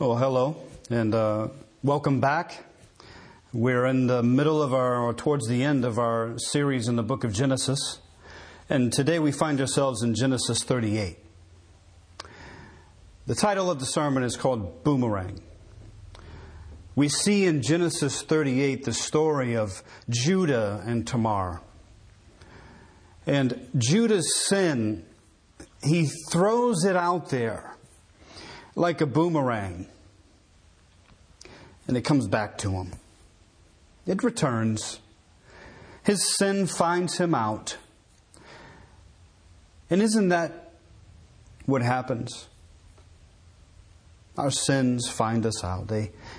Well, hello, and welcome back. We're in the middle of towards the end of our series in the book of Genesis, and today we find ourselves in Genesis 38. The title of the sermon is called Boomerang. We see in Genesis 38 the story of Judah and Tamar. And Judah's sin, he throws it out there like a boomerang. And it comes back to him. It returns. His sin finds him out. And isn't that what happens? Our sins find us out.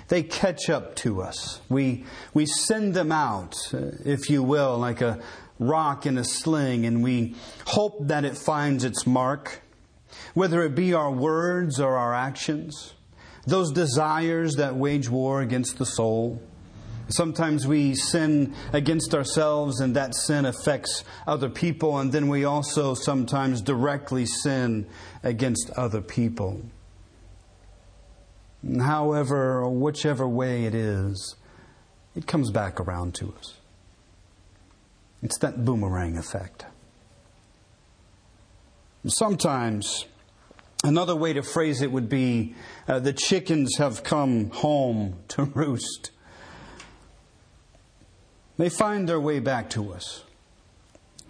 They catch up to us. We send them out, if you will, like a rock in a sling, and we hope that it finds its mark. Whether it be our words or our actions, those desires that wage war against the soul. Sometimes we sin against ourselves, and that sin affects other people, and then we also sometimes directly sin against other people. And however or whichever way it is, it comes back around to us. It's that boomerang effect. Sometimes, another way to phrase it would be, the chickens have come home to roost. They find their way back to us.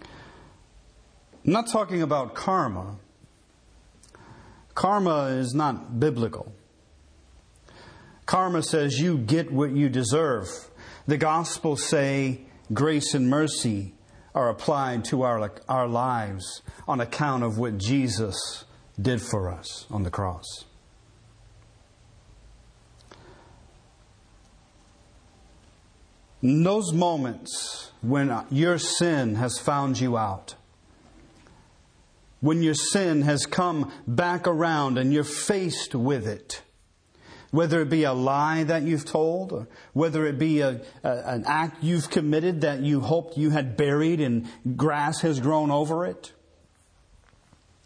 I'm not talking about karma. Karma is not biblical. Karma says you get what you deserve. The Gospels say grace and mercy are applied to our lives on account of what Jesus did for us on the cross. In those moments when your sin has found you out, when your sin has come back around and you're faced with it, whether it be a lie that you've told, or whether it be an act you've committed that you hoped you had buried and grass has grown over it.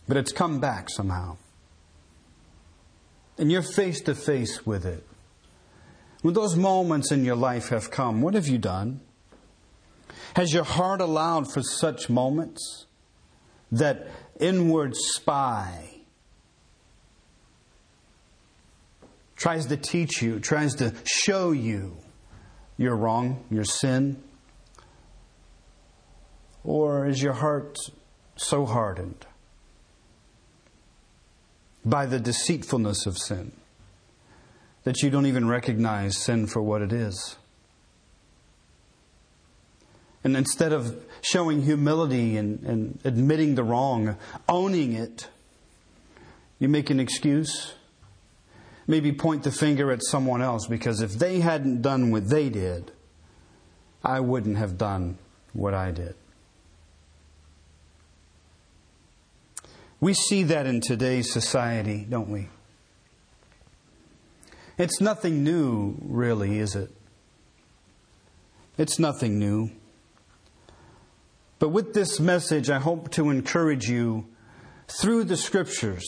But it's come back somehow. And you're face to face with it. When those moments in your life have come, what have you done? Has your heart allowed for such moments? That inward spy tries to teach you, tries to show you your wrong, your sin? Or is your heart so hardened by the deceitfulness of sin that you don't even recognize sin for what it is? And instead of showing humility and admitting the wrong, owning it, you make an excuse. Maybe point the finger at someone else, because if they hadn't done what they did, I wouldn't have done what I did. We see that in today's society, don't we? It's nothing new, really, is it? It's nothing new. But with this message, I hope to encourage you through the Scriptures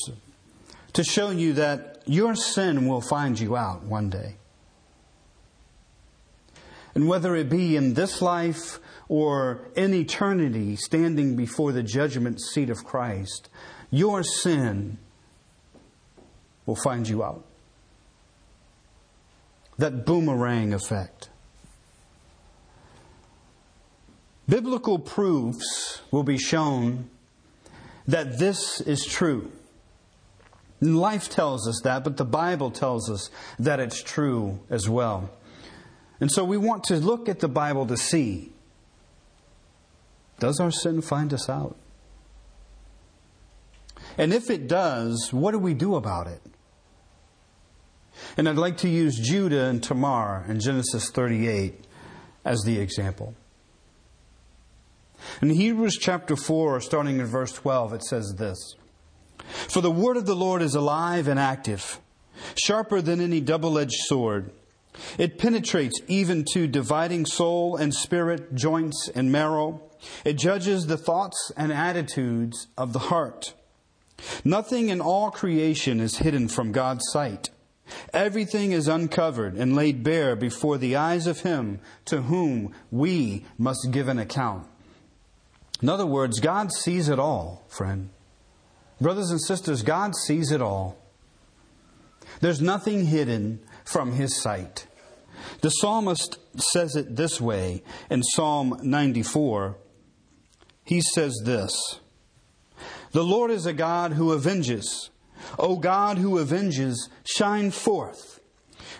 to show you that your sin will find you out one day. And whether it be in this life or in eternity, standing before the judgment seat of Christ, your sin will find you out. That boomerang effect. Biblical proofs will be shown that this is true. Life tells us that, but the Bible tells us that it's true as well. And so we want to look at the Bible to see, does our sin find us out? And if it does, what do we do about it? And I'd like to use Judah and Tamar in Genesis 38 as the example. In Hebrews chapter 4, starting in verse 12, it says this: "For the word of the Lord is alive and active, sharper than any double-edged sword. It penetrates even to dividing soul and spirit, joints and marrow. It judges the thoughts and attitudes of the heart. Nothing in all creation is hidden from God's sight. Everything is uncovered and laid bare before the eyes of him to whom we must give an account. In other words, God sees it all, friend. Brothers and sisters, God sees it all. There's nothing hidden from His sight. The psalmist says it this way in Psalm 94. He says this, "The Lord is a God who avenges. O God who avenges, shine forth.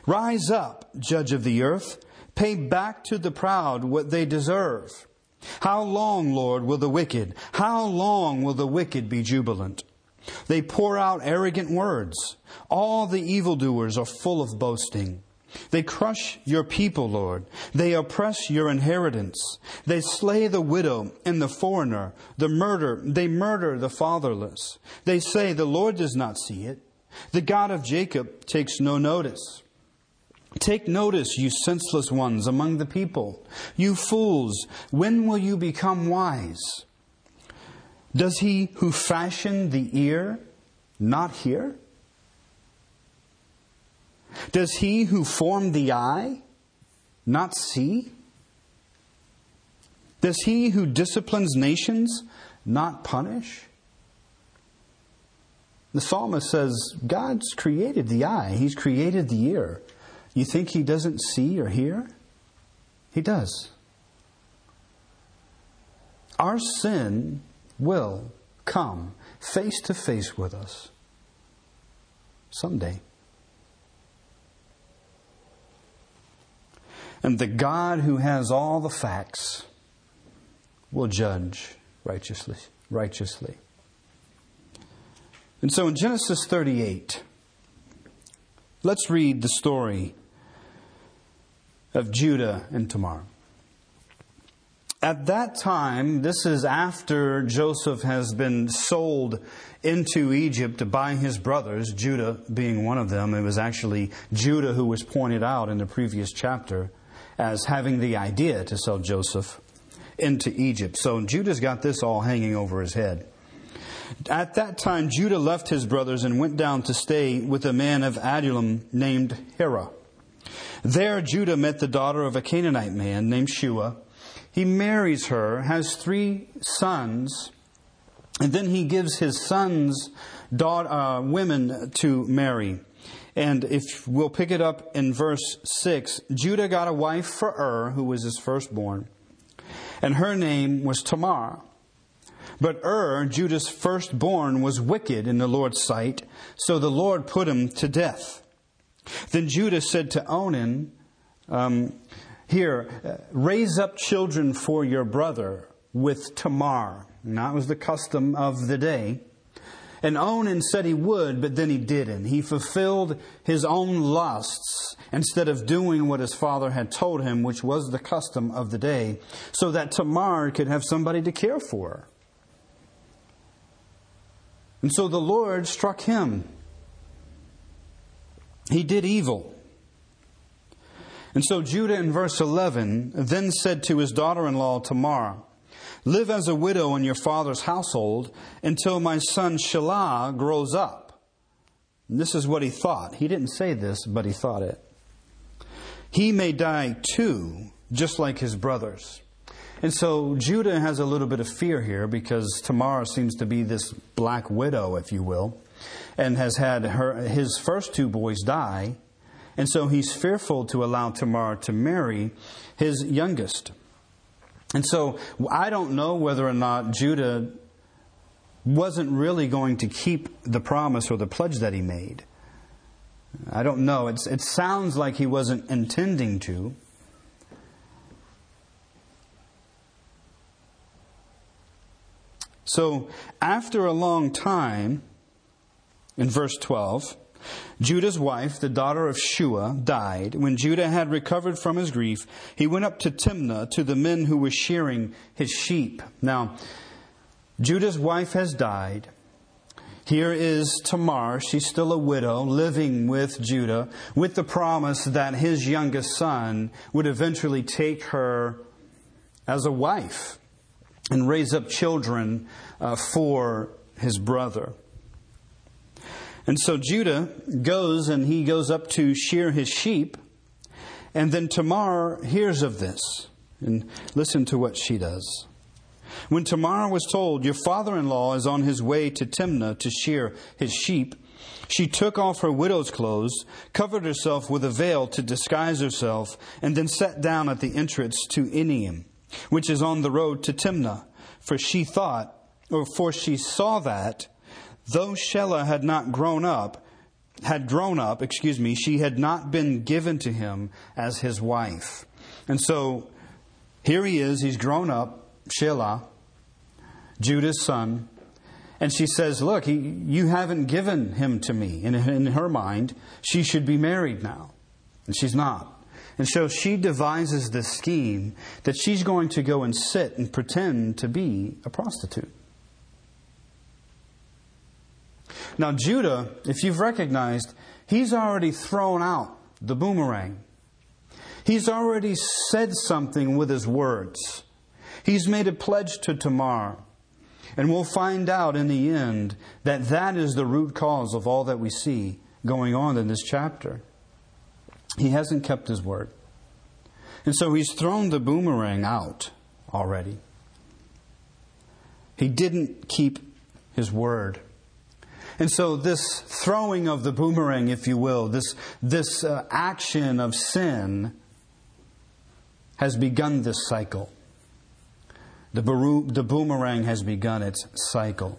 Rise up, judge of the earth. Pay back to the proud what they deserve. How long, Lord, will the wicked, how long will the wicked be jubilant? They pour out arrogant words. All the evildoers are full of boasting. They crush your people, Lord. They oppress your inheritance. They slay the widow and the foreigner. They murder the fatherless. They say, the Lord does not see it. The God of Jacob takes no notice. Take notice, you senseless ones among the people. You fools, when will you become wise? Does he who fashioned the ear not hear? Does he who formed the eye not see? Does he who disciplines nations not punish?" The psalmist says, God's created the eye. He's created the ear. You think He doesn't see or hear? He does. Our sin will come face to face with us someday. And the God who has all the facts will judge righteously. And so in Genesis 38, let's read the story of Judah and Tamar. At that time, this is after Joseph has been sold into Egypt by his brothers, Judah being one of them. It was actually Judah who was pointed out in the previous chapter as having the idea to sell Joseph into Egypt. So Judah's got this all hanging over his head. At that time, Judah left his brothers and went down to stay with a man of Adullam named Zerah. There Judah met the daughter of a Canaanite man named Shua. He marries her, has 3 sons, and then he gives his sons women to marry. And if we'll pick it up in verse 6, Judah got a wife for Ur, who was his firstborn, and her name was Tamar. But Ur, Judah's firstborn, was wicked in the Lord's sight, so the Lord put him to death. Then Judah said to Onan, raise up children for your brother with Tamar. And that was the custom of the day. And Onan said he would, but then he didn't. He fulfilled his own lusts instead of doing what his father had told him, which was the custom of the day, so that Tamar could have somebody to care for her. And so the Lord struck him. He did evil. And so Judah in verse 11 then said to his daughter-in-law Tamar, "Live as a widow in your father's household until my son Shelah grows up." And this is what he thought. He didn't say this, but he thought it. "He may die too, just like his brothers." And so Judah has a little bit of fear here because Tamar seems to be this black widow, if you will, and has had his first 2 boys die. And so he's fearful to allow Tamar to marry his youngest. And so I don't know whether or not Judah wasn't really going to keep the promise or the pledge that he made. I don't know. It sounds like he wasn't intending to. So after a long time, in verse 12, Judah's wife, the daughter of Shua, died. When Judah had recovered from his grief, he went up to Timnah to the men who were shearing his sheep. Now, Judah's wife has died. Here is Tamar. She's still a widow, living with Judah, with the promise that his youngest son would eventually take her as a wife and raise up children for his brother. And so Judah goes, and he goes up to shear his sheep. And then Tamar hears of this. And listen to what she does. When Tamar was told, "Your father-in-law is on his way to Timnah to shear his sheep," she took off her widow's clothes, covered herself with a veil to disguise herself, and then sat down at the entrance to Enaim, which is on the road to Timnah. For she saw that, though Shelah had grown up, she had not been given to him as his wife. And so here he is, he's grown up, Shelah, Judah's son. And she says, "Look, you haven't given him to me." And in her mind, she should be married now. And she's not. And so she devises this scheme that she's going to go and sit and pretend to be a prostitute. Now Judah, if you've recognized, he's already thrown out the boomerang. He's already said something with his words. He's made a pledge to Tamar. And we'll find out in the end that that is the root cause of all that we see going on in this chapter. He hasn't kept his word. And so he's thrown the boomerang out already. He didn't keep his word. And so this throwing of the boomerang, if you will, this action of sin has begun this cycle. The boomerang has begun its cycle.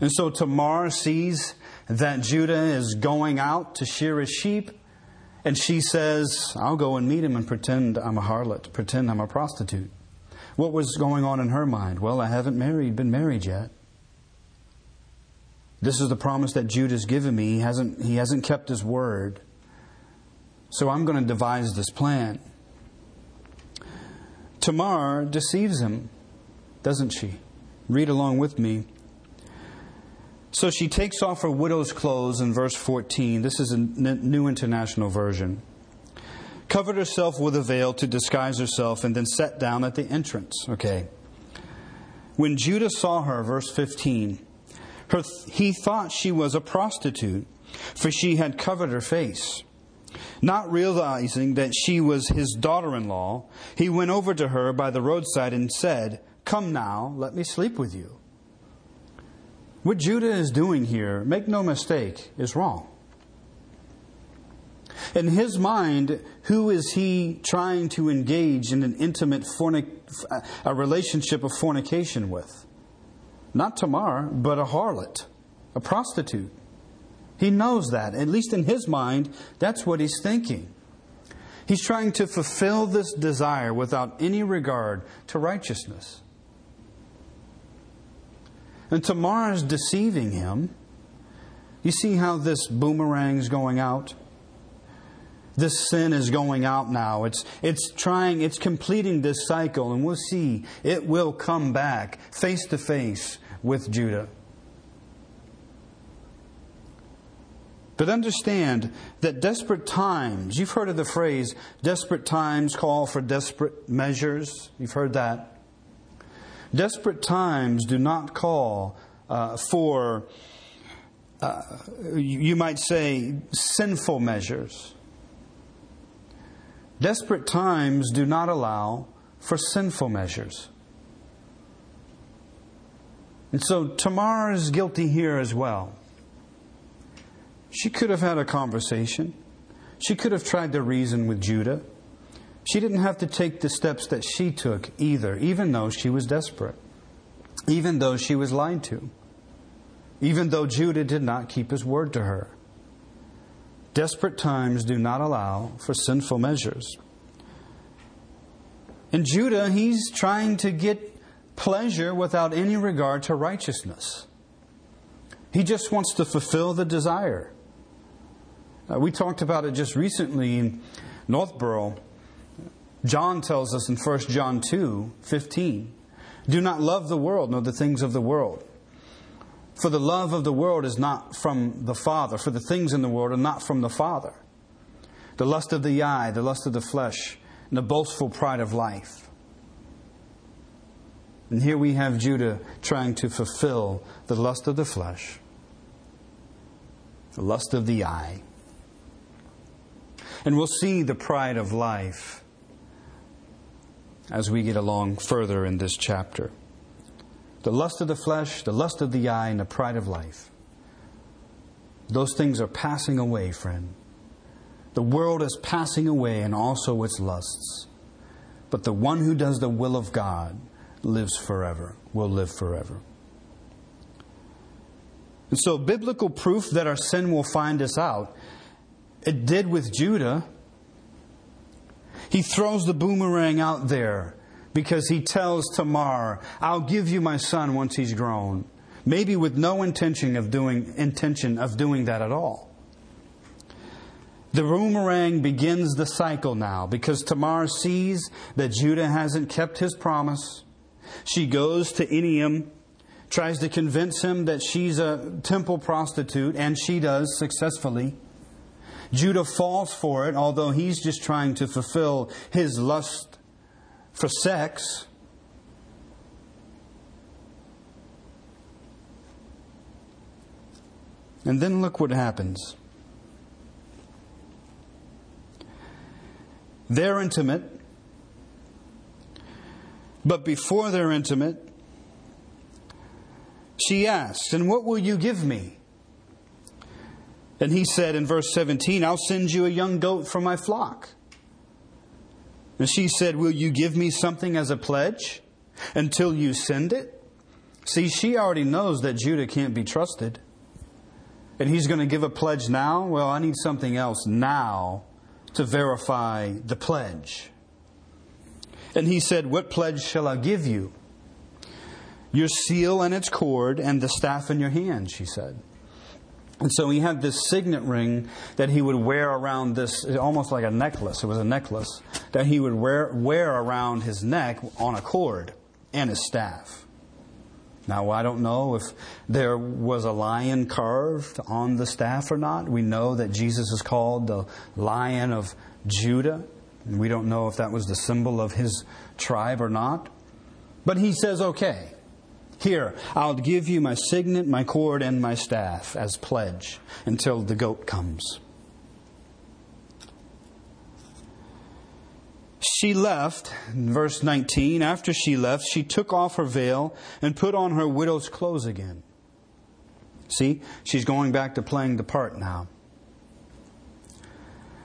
And so Tamar sees that Judah is going out to shear his sheep. And she says, "I'll go and meet him and pretend I'm a harlot, pretend I'm a prostitute." What was going on in her mind? Well, I haven't been married yet. This is the promise that Judah's given me. He hasn't kept his word. So I'm going to devise this plan. Tamar deceives him, doesn't she? Read along with me. So she takes off her widow's clothes in verse 14. This is a New International Version. Covered herself with a veil to disguise herself and then sat down at the entrance. Okay. When Judah saw her, verse 15, he thought she was a prostitute, for she had covered her face. Not realizing that she was his daughter-in-law, he went over to her by the roadside and said, "Come now, let me sleep with you." What Judah is doing here, make no mistake, is wrong. In his mind, who is he trying to engage in an intimate a relationship of fornication with? Not Tamar, but a harlot, a prostitute. He knows that. At least in his mind, that's what he's thinking. He's trying to fulfill this desire without any regard to righteousness. And Tamar is deceiving him. You see how this boomerang's going out? This sin is going out now. It's completing this cycle, and we'll see it will come back face to face with Judah. But understand that desperate times, you've heard of the phrase, desperate times call for desperate measures. You've heard that. Desperate times do not call for you might say, sinful measures. Desperate times do not allow for sinful measures. And so Tamar is guilty here as well. She could have had a conversation. She could have tried to reason with Judah. She didn't have to take the steps that she took either, even though she was desperate, even though she was lied to, even though Judah did not keep his word to her. Desperate times do not allow for sinful measures. And Judah, he's trying to get pleasure without any regard to righteousness. He just wants to fulfill the desire. We talked about it just recently in Northborough. John tells us in 1 John 2:15, "Do not love the world, nor the things of the world. For the love of the world is not from the Father, for the things in the world are not from the Father. The lust of the eye, the lust of the flesh, and the boastful pride of life." And here we have Judah trying to fulfill the lust of the flesh the lust of the eye. And we'll see the pride of life as we get along further in this chapter. The lust of the flesh, the lust of the eye, and the pride of life. Those things are passing away, friend. The world is passing away and also its lusts. But the one who does the will of God lives forever, will live forever. And so biblical proof that our sin will find us out. It did with Judah. He throws the boomerang out there because he tells Tamar, "I'll give you my son once he's grown." Maybe with no intention of doing that at all. The boomerang begins the cycle now because Tamar sees that Judah hasn't kept his promise. She goes to Enaim, tries to convince him that she's a temple prostitute, and she does successfully. Judah falls for it, although he's just trying to fulfill his lust for sex. And then look what happens. They're intimate, but before they're intimate, she asked, "And what will you give me?" And he said in verse 17, "I'll send you a young goat from my flock." And she said, "Will you give me something as a pledge until you send it?" See, she already knows that Judah can't be trusted. And he's going to give a pledge now? Well, I need something else now to verify the pledge. And he said, "What pledge shall I give you?" "Your seal and its cord and the staff in your hand," she said. And so he had this signet ring that he would wear around this, almost like a necklace. It was a necklace that he would wear around his neck on a cord, and his staff. Now, I don't know if there was a lion carved on the staff or not. We know that Jesus is called the Lion of Judah. We don't know if that was the symbol of his tribe or not. But he says, "Okay. Here, I'll give you my signet, my cord, and my staff as pledge until the goat comes." She left, in verse 19, after she left, she took off her veil and put on her widow's clothes again. See, she's going back to playing the part now.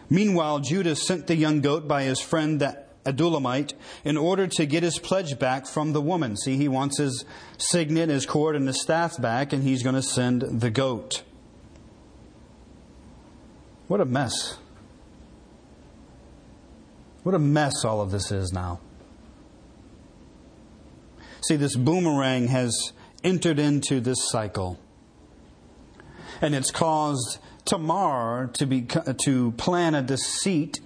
Meanwhile, Judah sent the young goat by his friend that Adullamite, in order to get his pledge back from the woman. See, he wants his signet, his cord, and his staff back, and he's going to send the goat. What a mess. What a mess all of this is now. See, this boomerang has entered into this cycle. And it's caused Tamar to plan a deceit.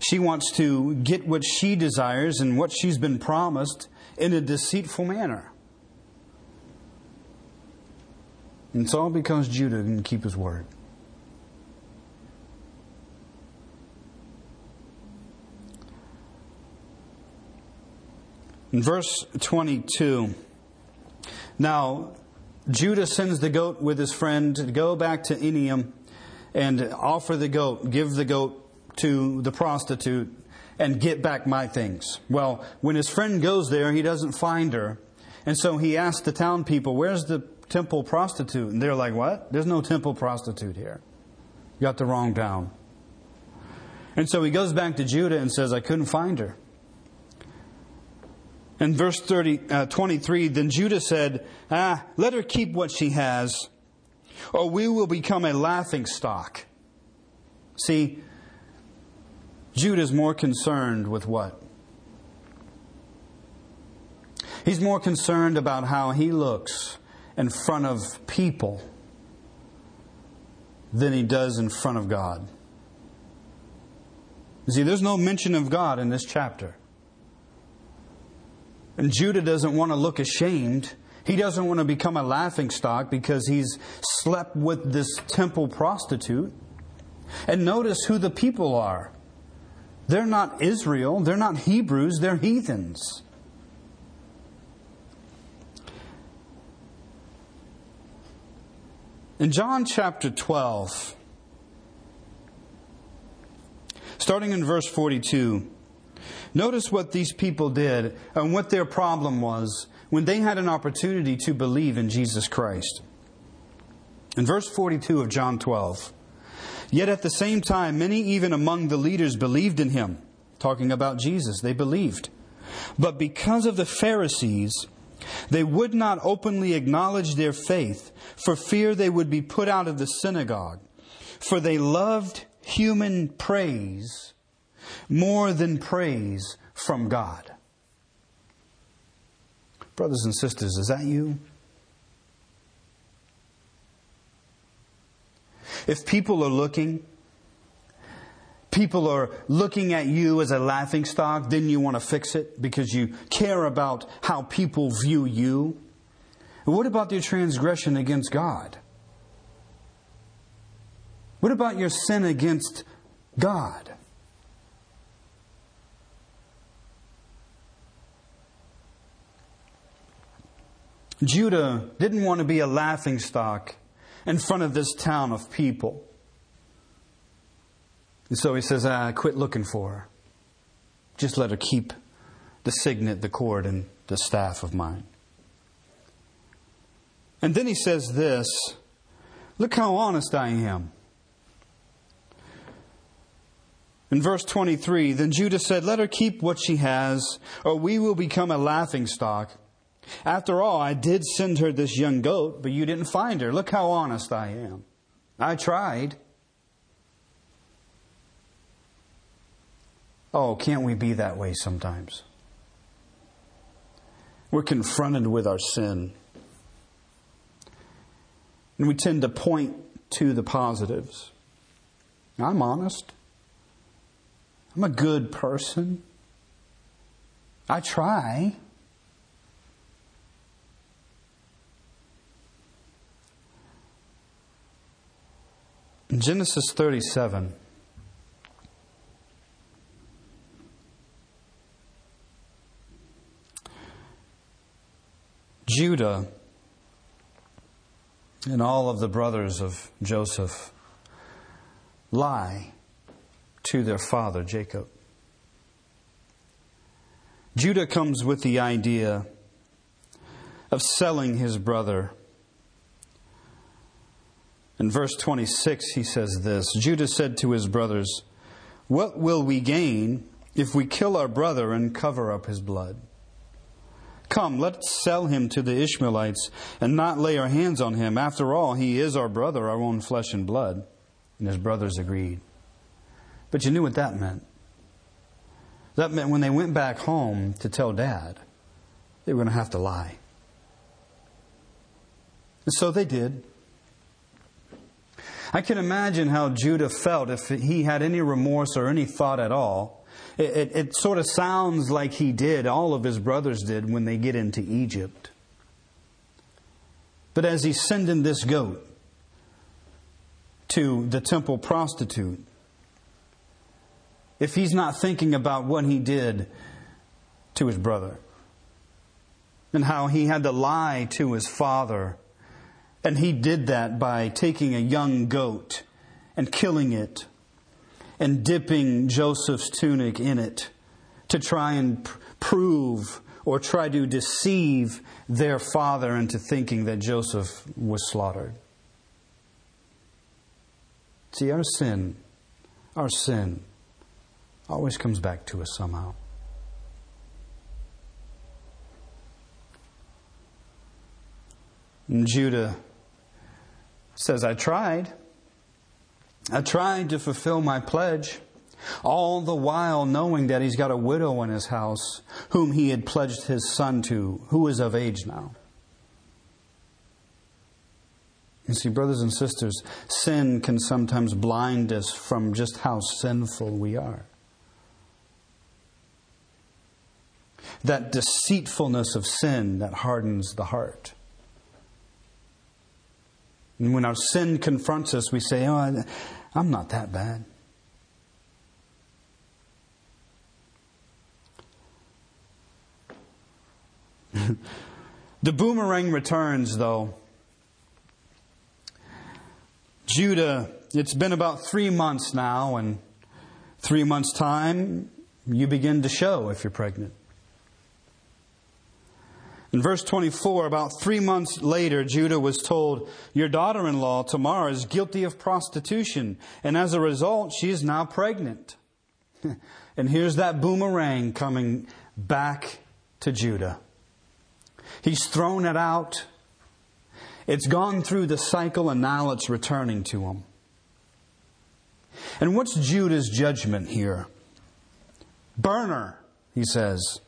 She wants to get what she desires and what she's been promised in a deceitful manner. And it's all because Judah didn't keep his word. In verse 22, now Judah sends the goat with his friend to go back to Enaim and offer the goat, give the goat to the prostitute and get back my things. Well, when his friend goes there, he doesn't find her. And so he asks the town people, "Where's the temple prostitute?" And they're like, "What? There's no temple prostitute here. You got the wrong town." And so he goes back to Judah and says, "I couldn't find her." In verse 23, then Judah said, "Let her keep what she has, or we will become a laughingstock." See, Judah is more concerned with what? He's more concerned about how he looks in front of people than he does in front of God. You see, there's no mention of God in this chapter. And Judah doesn't want to look ashamed. He doesn't want to become a laughingstock because he's slept with this temple prostitute. And notice who the people are. They're not Israel. They're not Hebrews. They're heathens. In John chapter 12, starting in verse 42, notice what these people did and what their problem was when they had an opportunity to believe in Jesus Christ. In verse 42 of John 12, yet at the same time, many even among the leaders believed in him. Talking about Jesus, they believed. But because of the Pharisees, they would not openly acknowledge their faith for fear they would be put out of the synagogue. For they loved human praise more than praise from God. Brothers and sisters, is that you? If people are looking at you as a laughingstock, then you want to fix it because you care about how people view you. What about your transgression against God? What about your sin against God? Judah didn't want to be a laughingstock in front of this town of people. And so he says, quit looking for her. Just let her keep the signet, the cord, and the staff of mine. And then he says this, look how honest I am. In verse 23, then Judah said, let her keep what she has, or we will become a laughingstock. After all, I did send her this young goat, but you didn't find her. Look how honest I am. I tried. Oh, can't we be that way sometimes? We're confronted with our sin. And we tend to point to the positives. I'm honest. I'm a good person. I try. In Genesis 37... Judah and all of the brothers of Joseph lie to their father, Jacob. Judah comes with the idea of selling his brother. In verse 26, he says this, Judah said to his brothers, what will we gain if we kill our brother and cover up his blood? Come, let's sell him to the Ishmaelites and not lay our hands on him. After all, he is our brother, our own flesh and blood. And his brothers agreed. But you knew what that meant. That meant when they went back home to tell Dad, they were going to have to lie. And so they did. I can imagine how Judah felt if he had any remorse or any thought at all. It sort of sounds like he did, all of his brothers did, when they get into Egypt. But as he's sending this goat to the temple prostitute, if he's not thinking about what he did to his brother and how he had to lie to his father, and he did that by taking a young goat and killing it, and dipping Joseph's tunic in it to try and prove or try to deceive their father into thinking that Joseph was slaughtered. See, our sin always comes back to us somehow. And Judah says, I tried to fulfill my pledge, all the while knowing that he's got a widow in his house whom he had pledged his son to, who is of age now. You see, brothers and sisters, sin can sometimes blind us from just how sinful we are. That deceitfulness of sin that hardens the heart. And when our sin confronts us, we say, oh, I'm not that bad. The boomerang returns, though. Judah, it's been about 3 months now, and 3 months' time, you begin to show if you're pregnant. In verse 24, about 3 months later, Judah was told, your daughter-in-law, Tamar, is guilty of prostitution, and as a result, she is now pregnant. And here's that boomerang coming back to Judah. He's thrown it out. It's gone through the cycle, and now it's returning to him. And what's Judah's judgment here? Burner, he says.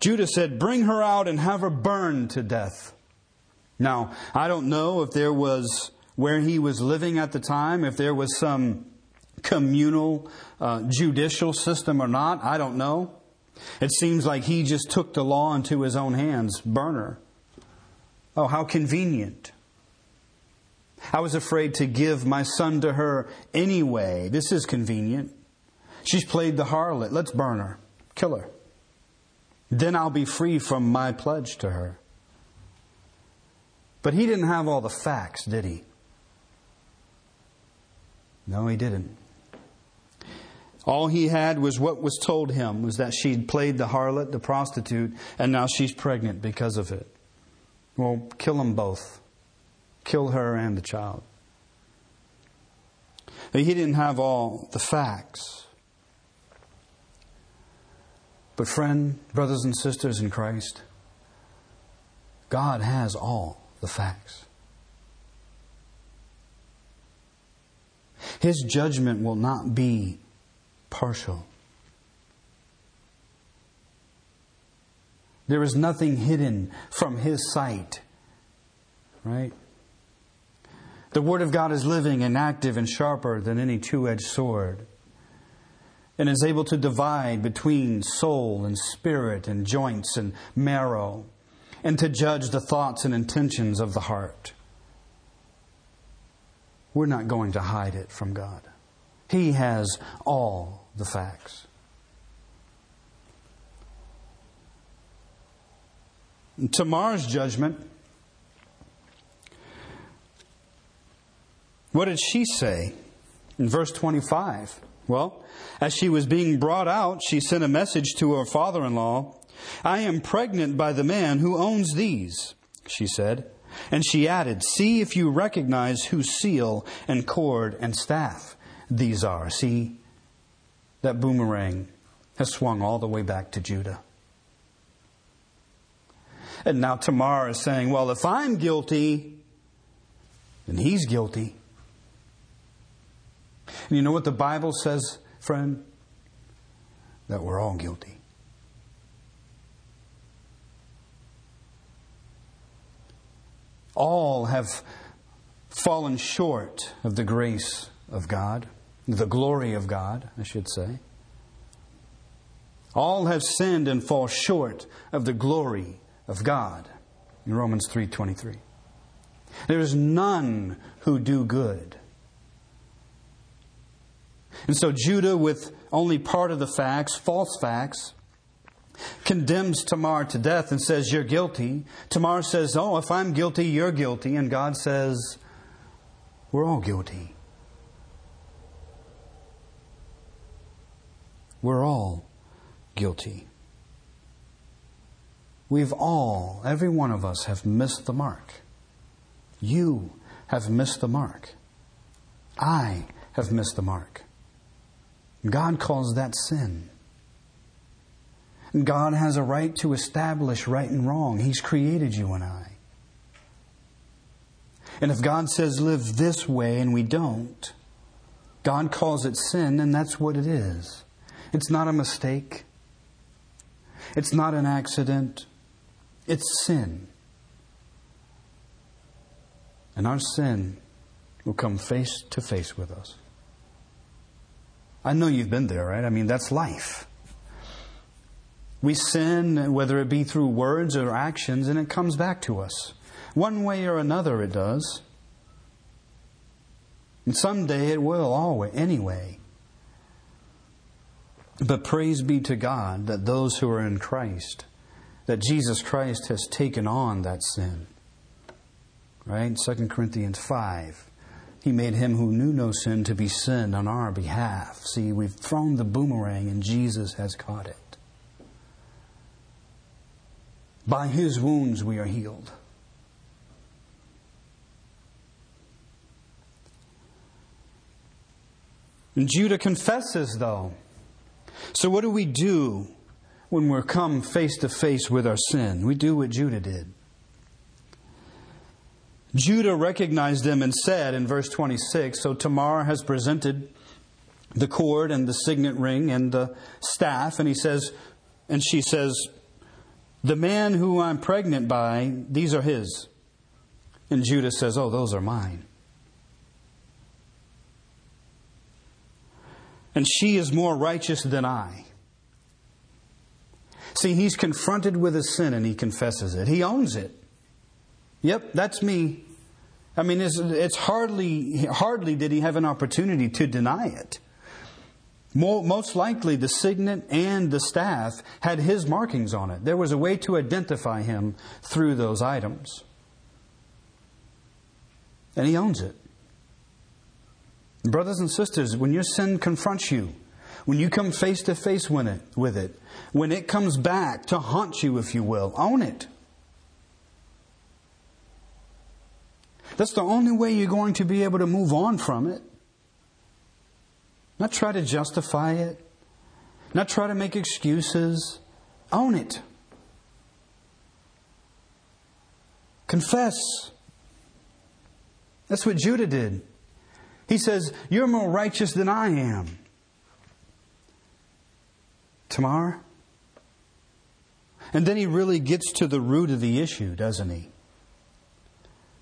Judah said, bring her out and have her burned to death. Now, I don't know if there was, where he was living at the time, if there was some communal judicial system or not. I don't know. It seems like he just took the law into his own hands. Burner. Oh, how convenient. I was afraid to give my son to her anyway. This is convenient. She's played the harlot. Let's burn her. Kill her. Then I'll be free from my pledge to her. But he didn't have all the facts, did he? No, he didn't. All he had was what was told him, was that she'd played the harlot, the prostitute, and now she's pregnant because of it. Well, kill them both. Kill her and the child. But he didn't have all the facts. But friend, brothers and sisters in Christ, God has all the facts. His judgment will not be partial. There is nothing hidden from His sight. Right? The Word of God is living and active and sharper than any two-edged sword, and is able to divide between soul and spirit and joints and marrow, and to judge the thoughts and intentions of the heart. We're not going to hide it from God. He has all the facts. Tamar's judgment. What did she say in verse 25? Well, as she was being brought out, she sent a message to her father-in-law. I am pregnant by the man who owns these, she said. And she added, see if you recognize whose seal and cord and staff these are. See, that boomerang has swung all the way back to Judah. And now Tamar is saying, well, if I'm guilty, then he's guilty. And you know what the Bible says, friend? That we're all guilty. All have fallen short of the grace of God, the glory of God, I should say. All have sinned and fall short of the glory of God, in Romans 3:23. There is none who do good. And so Judah, with only part of the facts, false facts, condemns Tamar to death and says, you're guilty. Tamar says, oh, if I'm guilty, you're guilty. And God says, we're all guilty. We're all guilty. We've all, every one of us, have missed the mark. You have missed the mark. I have missed the mark. God calls that sin. God has a right to establish right and wrong. He's created you and I. And if God says live this way and we don't, God calls it sin, and that's what it is. It's not a mistake. It's not an accident. It's sin. And our sin will come face to face with us. I know you've been there, right? I mean, that's life. We sin, whether it be through words or actions, and it comes back to us. One way or another it does. And someday it will, always, anyway. But praise be to God that those who are in Christ, that Jesus Christ has taken on that sin. Right? 2 Corinthians 5, He made him who knew no sin to be sin on our behalf. See, we've thrown the boomerang and Jesus has caught it. By His wounds we are healed. And Judah confesses, though. So what do we do when we're come face to face with our sin? We do what Judah did. Judah recognized them and said in verse 26, "So Tamar has presented the cord and the signet ring and the staff," and she says, "The man who I'm pregnant by, these are his." And Judah says, "Oh, those are mine." "And she is more righteous than I." See, he's confronted with his sin and he confesses it. He owns it. Yep, that's me. I mean, it's hardly did he have an opportunity to deny it. Most likely the signet and the staff had his markings on it. There was a way to identify him through those items. And he owns it. Brothers and sisters, when your sin confronts you, when you come face to face with it, when it comes back to haunt you, if you will, own it. That's the only way you're going to be able to move on from it. Not try to justify it. Not try to make excuses. Own it. Confess. That's what Judah did. He says, "You're more righteous than I am. Tamar." And then he really gets to the root of the issue, doesn't he?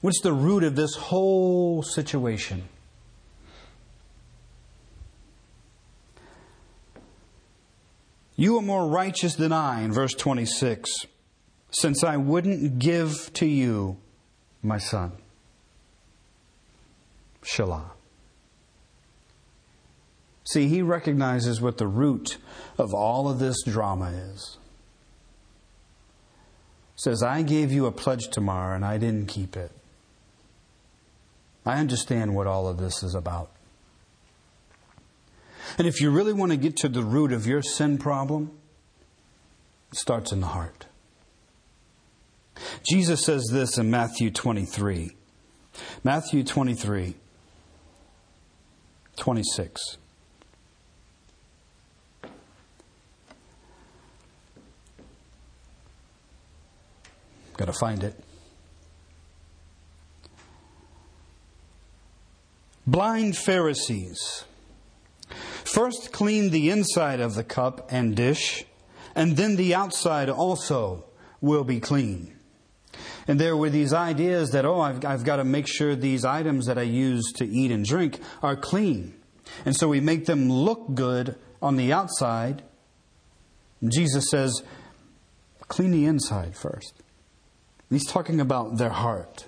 What's the root of this whole situation? "You are more righteous than I," in verse 26, "since I wouldn't give to you my son, Shelah." See, he recognizes what the root of all of this drama is. He says, "I gave you a pledge, Tamar, and I didn't keep it. I understand what all of this is about." And if you really want to get to the root of your sin problem, it starts in the heart. Jesus says this in Matthew 23. Matthew 23, 26. Got to find it. "Blind Pharisees, first clean the inside of the cup and dish, and then the outside also will be clean." And there were these ideas that, oh, I've got to make sure these items that I use to eat and drink are clean. And so we make them look good on the outside. And Jesus says, clean the inside first. He's talking about their heart.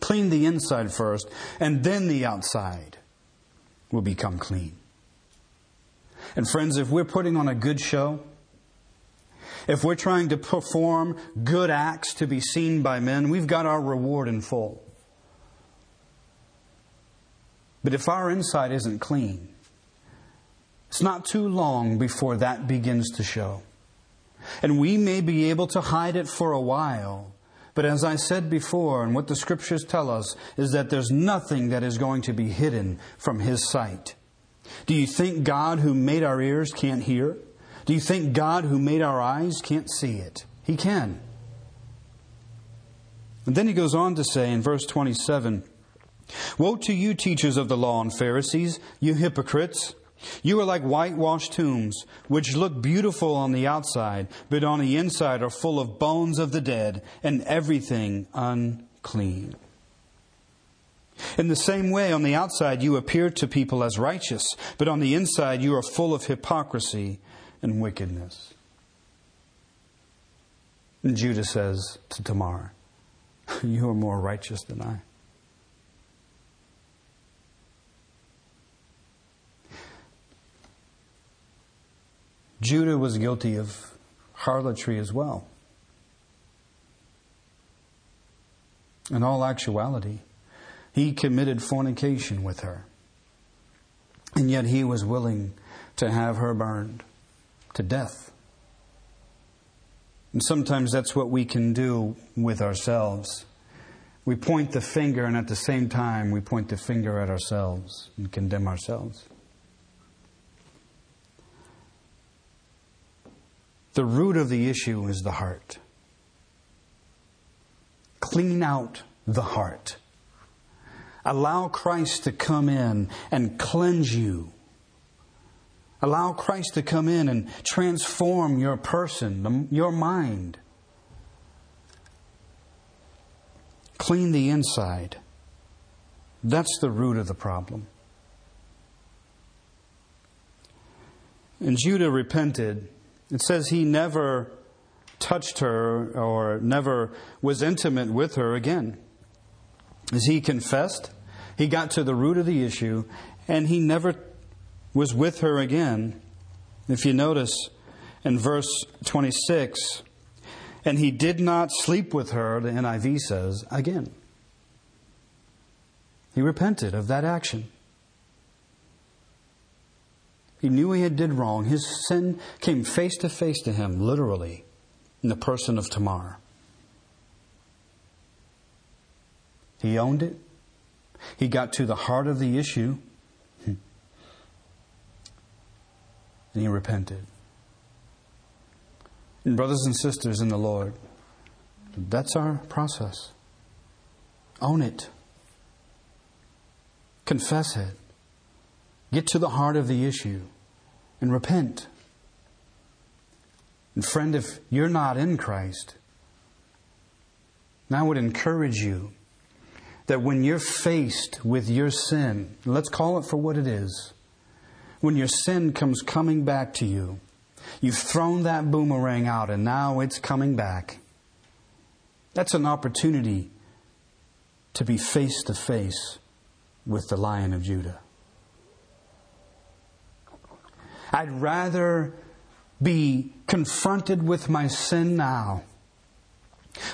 Clean the inside first, and then the outside will become clean. And friends, if we're putting on a good show, if we're trying to perform good acts to be seen by men, we've got our reward in full. But if our inside isn't clean, it's not too long before that begins to show. And we may be able to hide it for a while, but as I said before, and what the Scriptures tell us, is that there's nothing that is going to be hidden from His sight. Do you think God who made our ears can't hear? Do you think God who made our eyes can't see it? He can. And then he goes on to say in verse 27, "Woe to you, teachers of the law and Pharisees, you hypocrites! You are like whitewashed tombs, which look beautiful on the outside, but on the inside are full of bones of the dead and everything unclean. In the same way, on the outside you appear to people as righteous, but on the inside you are full of hypocrisy and wickedness." And Judah says to Tamar, "You are more righteous than I." Judah was guilty of harlotry as well. In all actuality, He committed fornication with her. And yet he was willing to have her burned to death. And sometimes that's what we can do with ourselves. We point the finger, and at the same time we point the finger at ourselves and condemn ourselves. The root of the issue is the heart. Clean out the heart. Allow Christ to come in and cleanse you. Allow Christ to come in and transform your person, your mind. Clean the inside. That's the root of the problem. And Judah repented. It says he never touched her or never was intimate with her again. As he confessed, he got to the root of the issue, and he never was with her again. If you notice in verse 26, and he did not sleep with her, the NIV says, again. He repented of that action. He knew he had did wrong. His sin came face to him, literally, in the person of Tamar. He owned it. He got to the heart of the issue. And he repented. And brothers and sisters in the Lord, that's our process. Own it. Confess it. Get to the heart of the issue and repent. And friend, if you're not in Christ, I would encourage you that when you're faced with your sin, let's call it for what it is, when your sin comes coming back to you, you've thrown that boomerang out and now it's coming back. That's an opportunity to be face to face with the Lion of Judah. I'd rather be confronted with my sin now,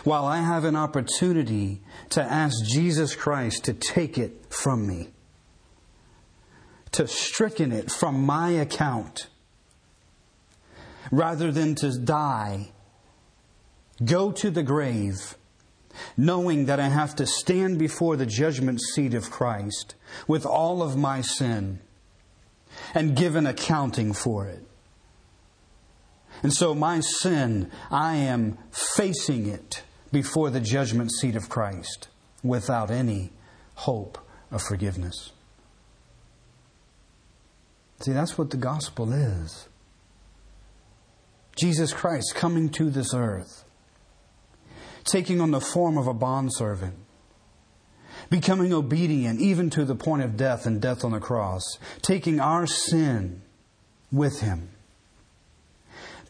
while I have an opportunity to ask Jesus Christ to take it from me, to stricken it from my account, rather than to die, go to the grave, knowing that I have to stand before the judgment seat of Christ with all of my sin and give an accounting for it. And so my sin, I am facing it before the judgment seat of Christ without any hope of forgiveness. See, that's what the gospel is. Jesus Christ coming to this earth, taking on the form of a bondservant, becoming obedient even to the point of death and death on the cross, taking our sin with him,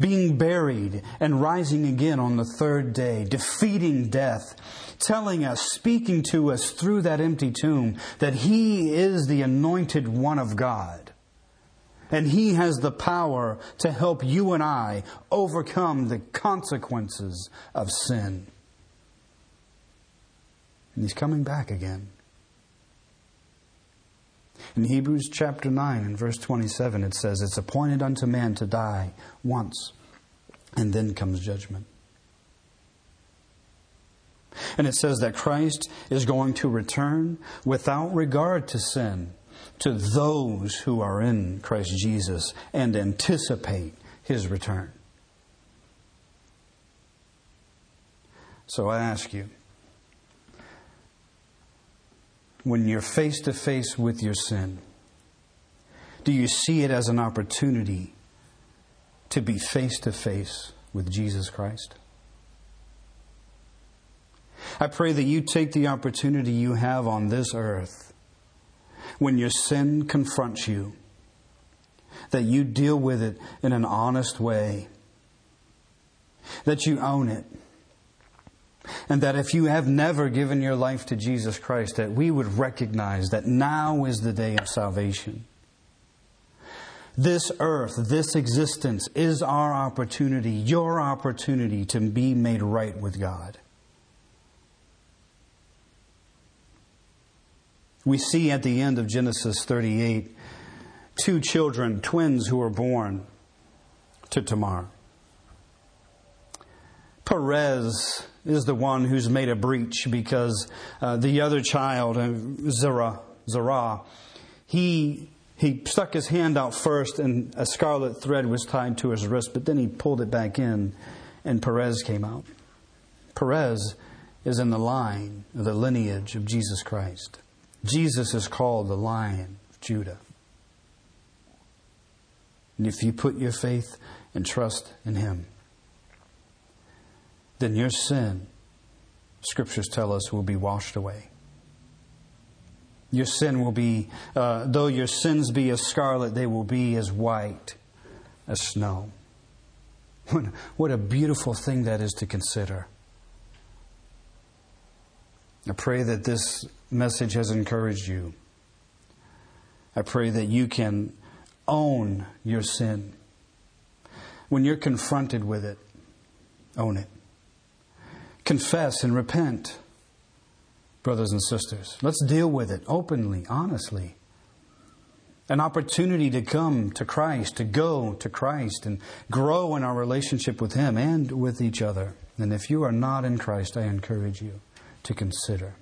being buried and rising again on the third day, defeating death, telling us, speaking to us through that empty tomb that he is the anointed one of God. And he has the power to help you and I overcome the consequences of sin. And he's coming back again. In Hebrews chapter 9 and verse 27, it says, it's appointed unto man to die once, and then comes judgment. And it says that Christ is going to return without regard to sin to those who are in Christ Jesus and anticipate his return. So I ask you, when you're face to face with your sin, do you see it as an opportunity to be face to face with Jesus Christ? I pray that you take the opportunity you have on this earth when your sin confronts you, that you deal with it in an honest way, that you own it. And that if you have never given your life to Jesus Christ, that we would recognize that now is the day of salvation. This earth, this existence is our opportunity, your opportunity to be made right with God. We see at the end of Genesis 38, two children, twins who were born to Tamar. Perez is the one who's made a breach because the other child, Zerah, he stuck his hand out first and a scarlet thread was tied to his wrist, but then he pulled it back in and Perez came out. Perez is in the line, the lineage of Jesus Christ. Jesus is called the Lion of Judah. And if you put your faith and trust in Him, then your sin, Scriptures tell us, will be washed away. Your sin will be, though your sins be as scarlet, they will be as white as snow. What a beautiful thing that is to consider. I pray that this message has encouraged you. I pray that you can own your sin. When you're confronted with it, own it. Confess and repent, brothers and sisters. Let's deal with it openly, honestly. An opportunity to come to Christ, to go to Christ and grow in our relationship with Him and with each other. And if you are not in Christ, I encourage you to consider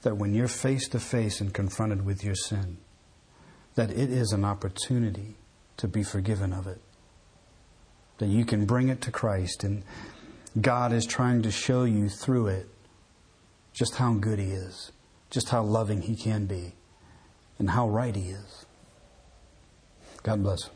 that when you're face to face and confronted with your sin, that it is an opportunity to be forgiven of it. That you can bring it to Christ, and God is trying to show you through it just how good He is, just how loving He can be, and how right He is. God bless.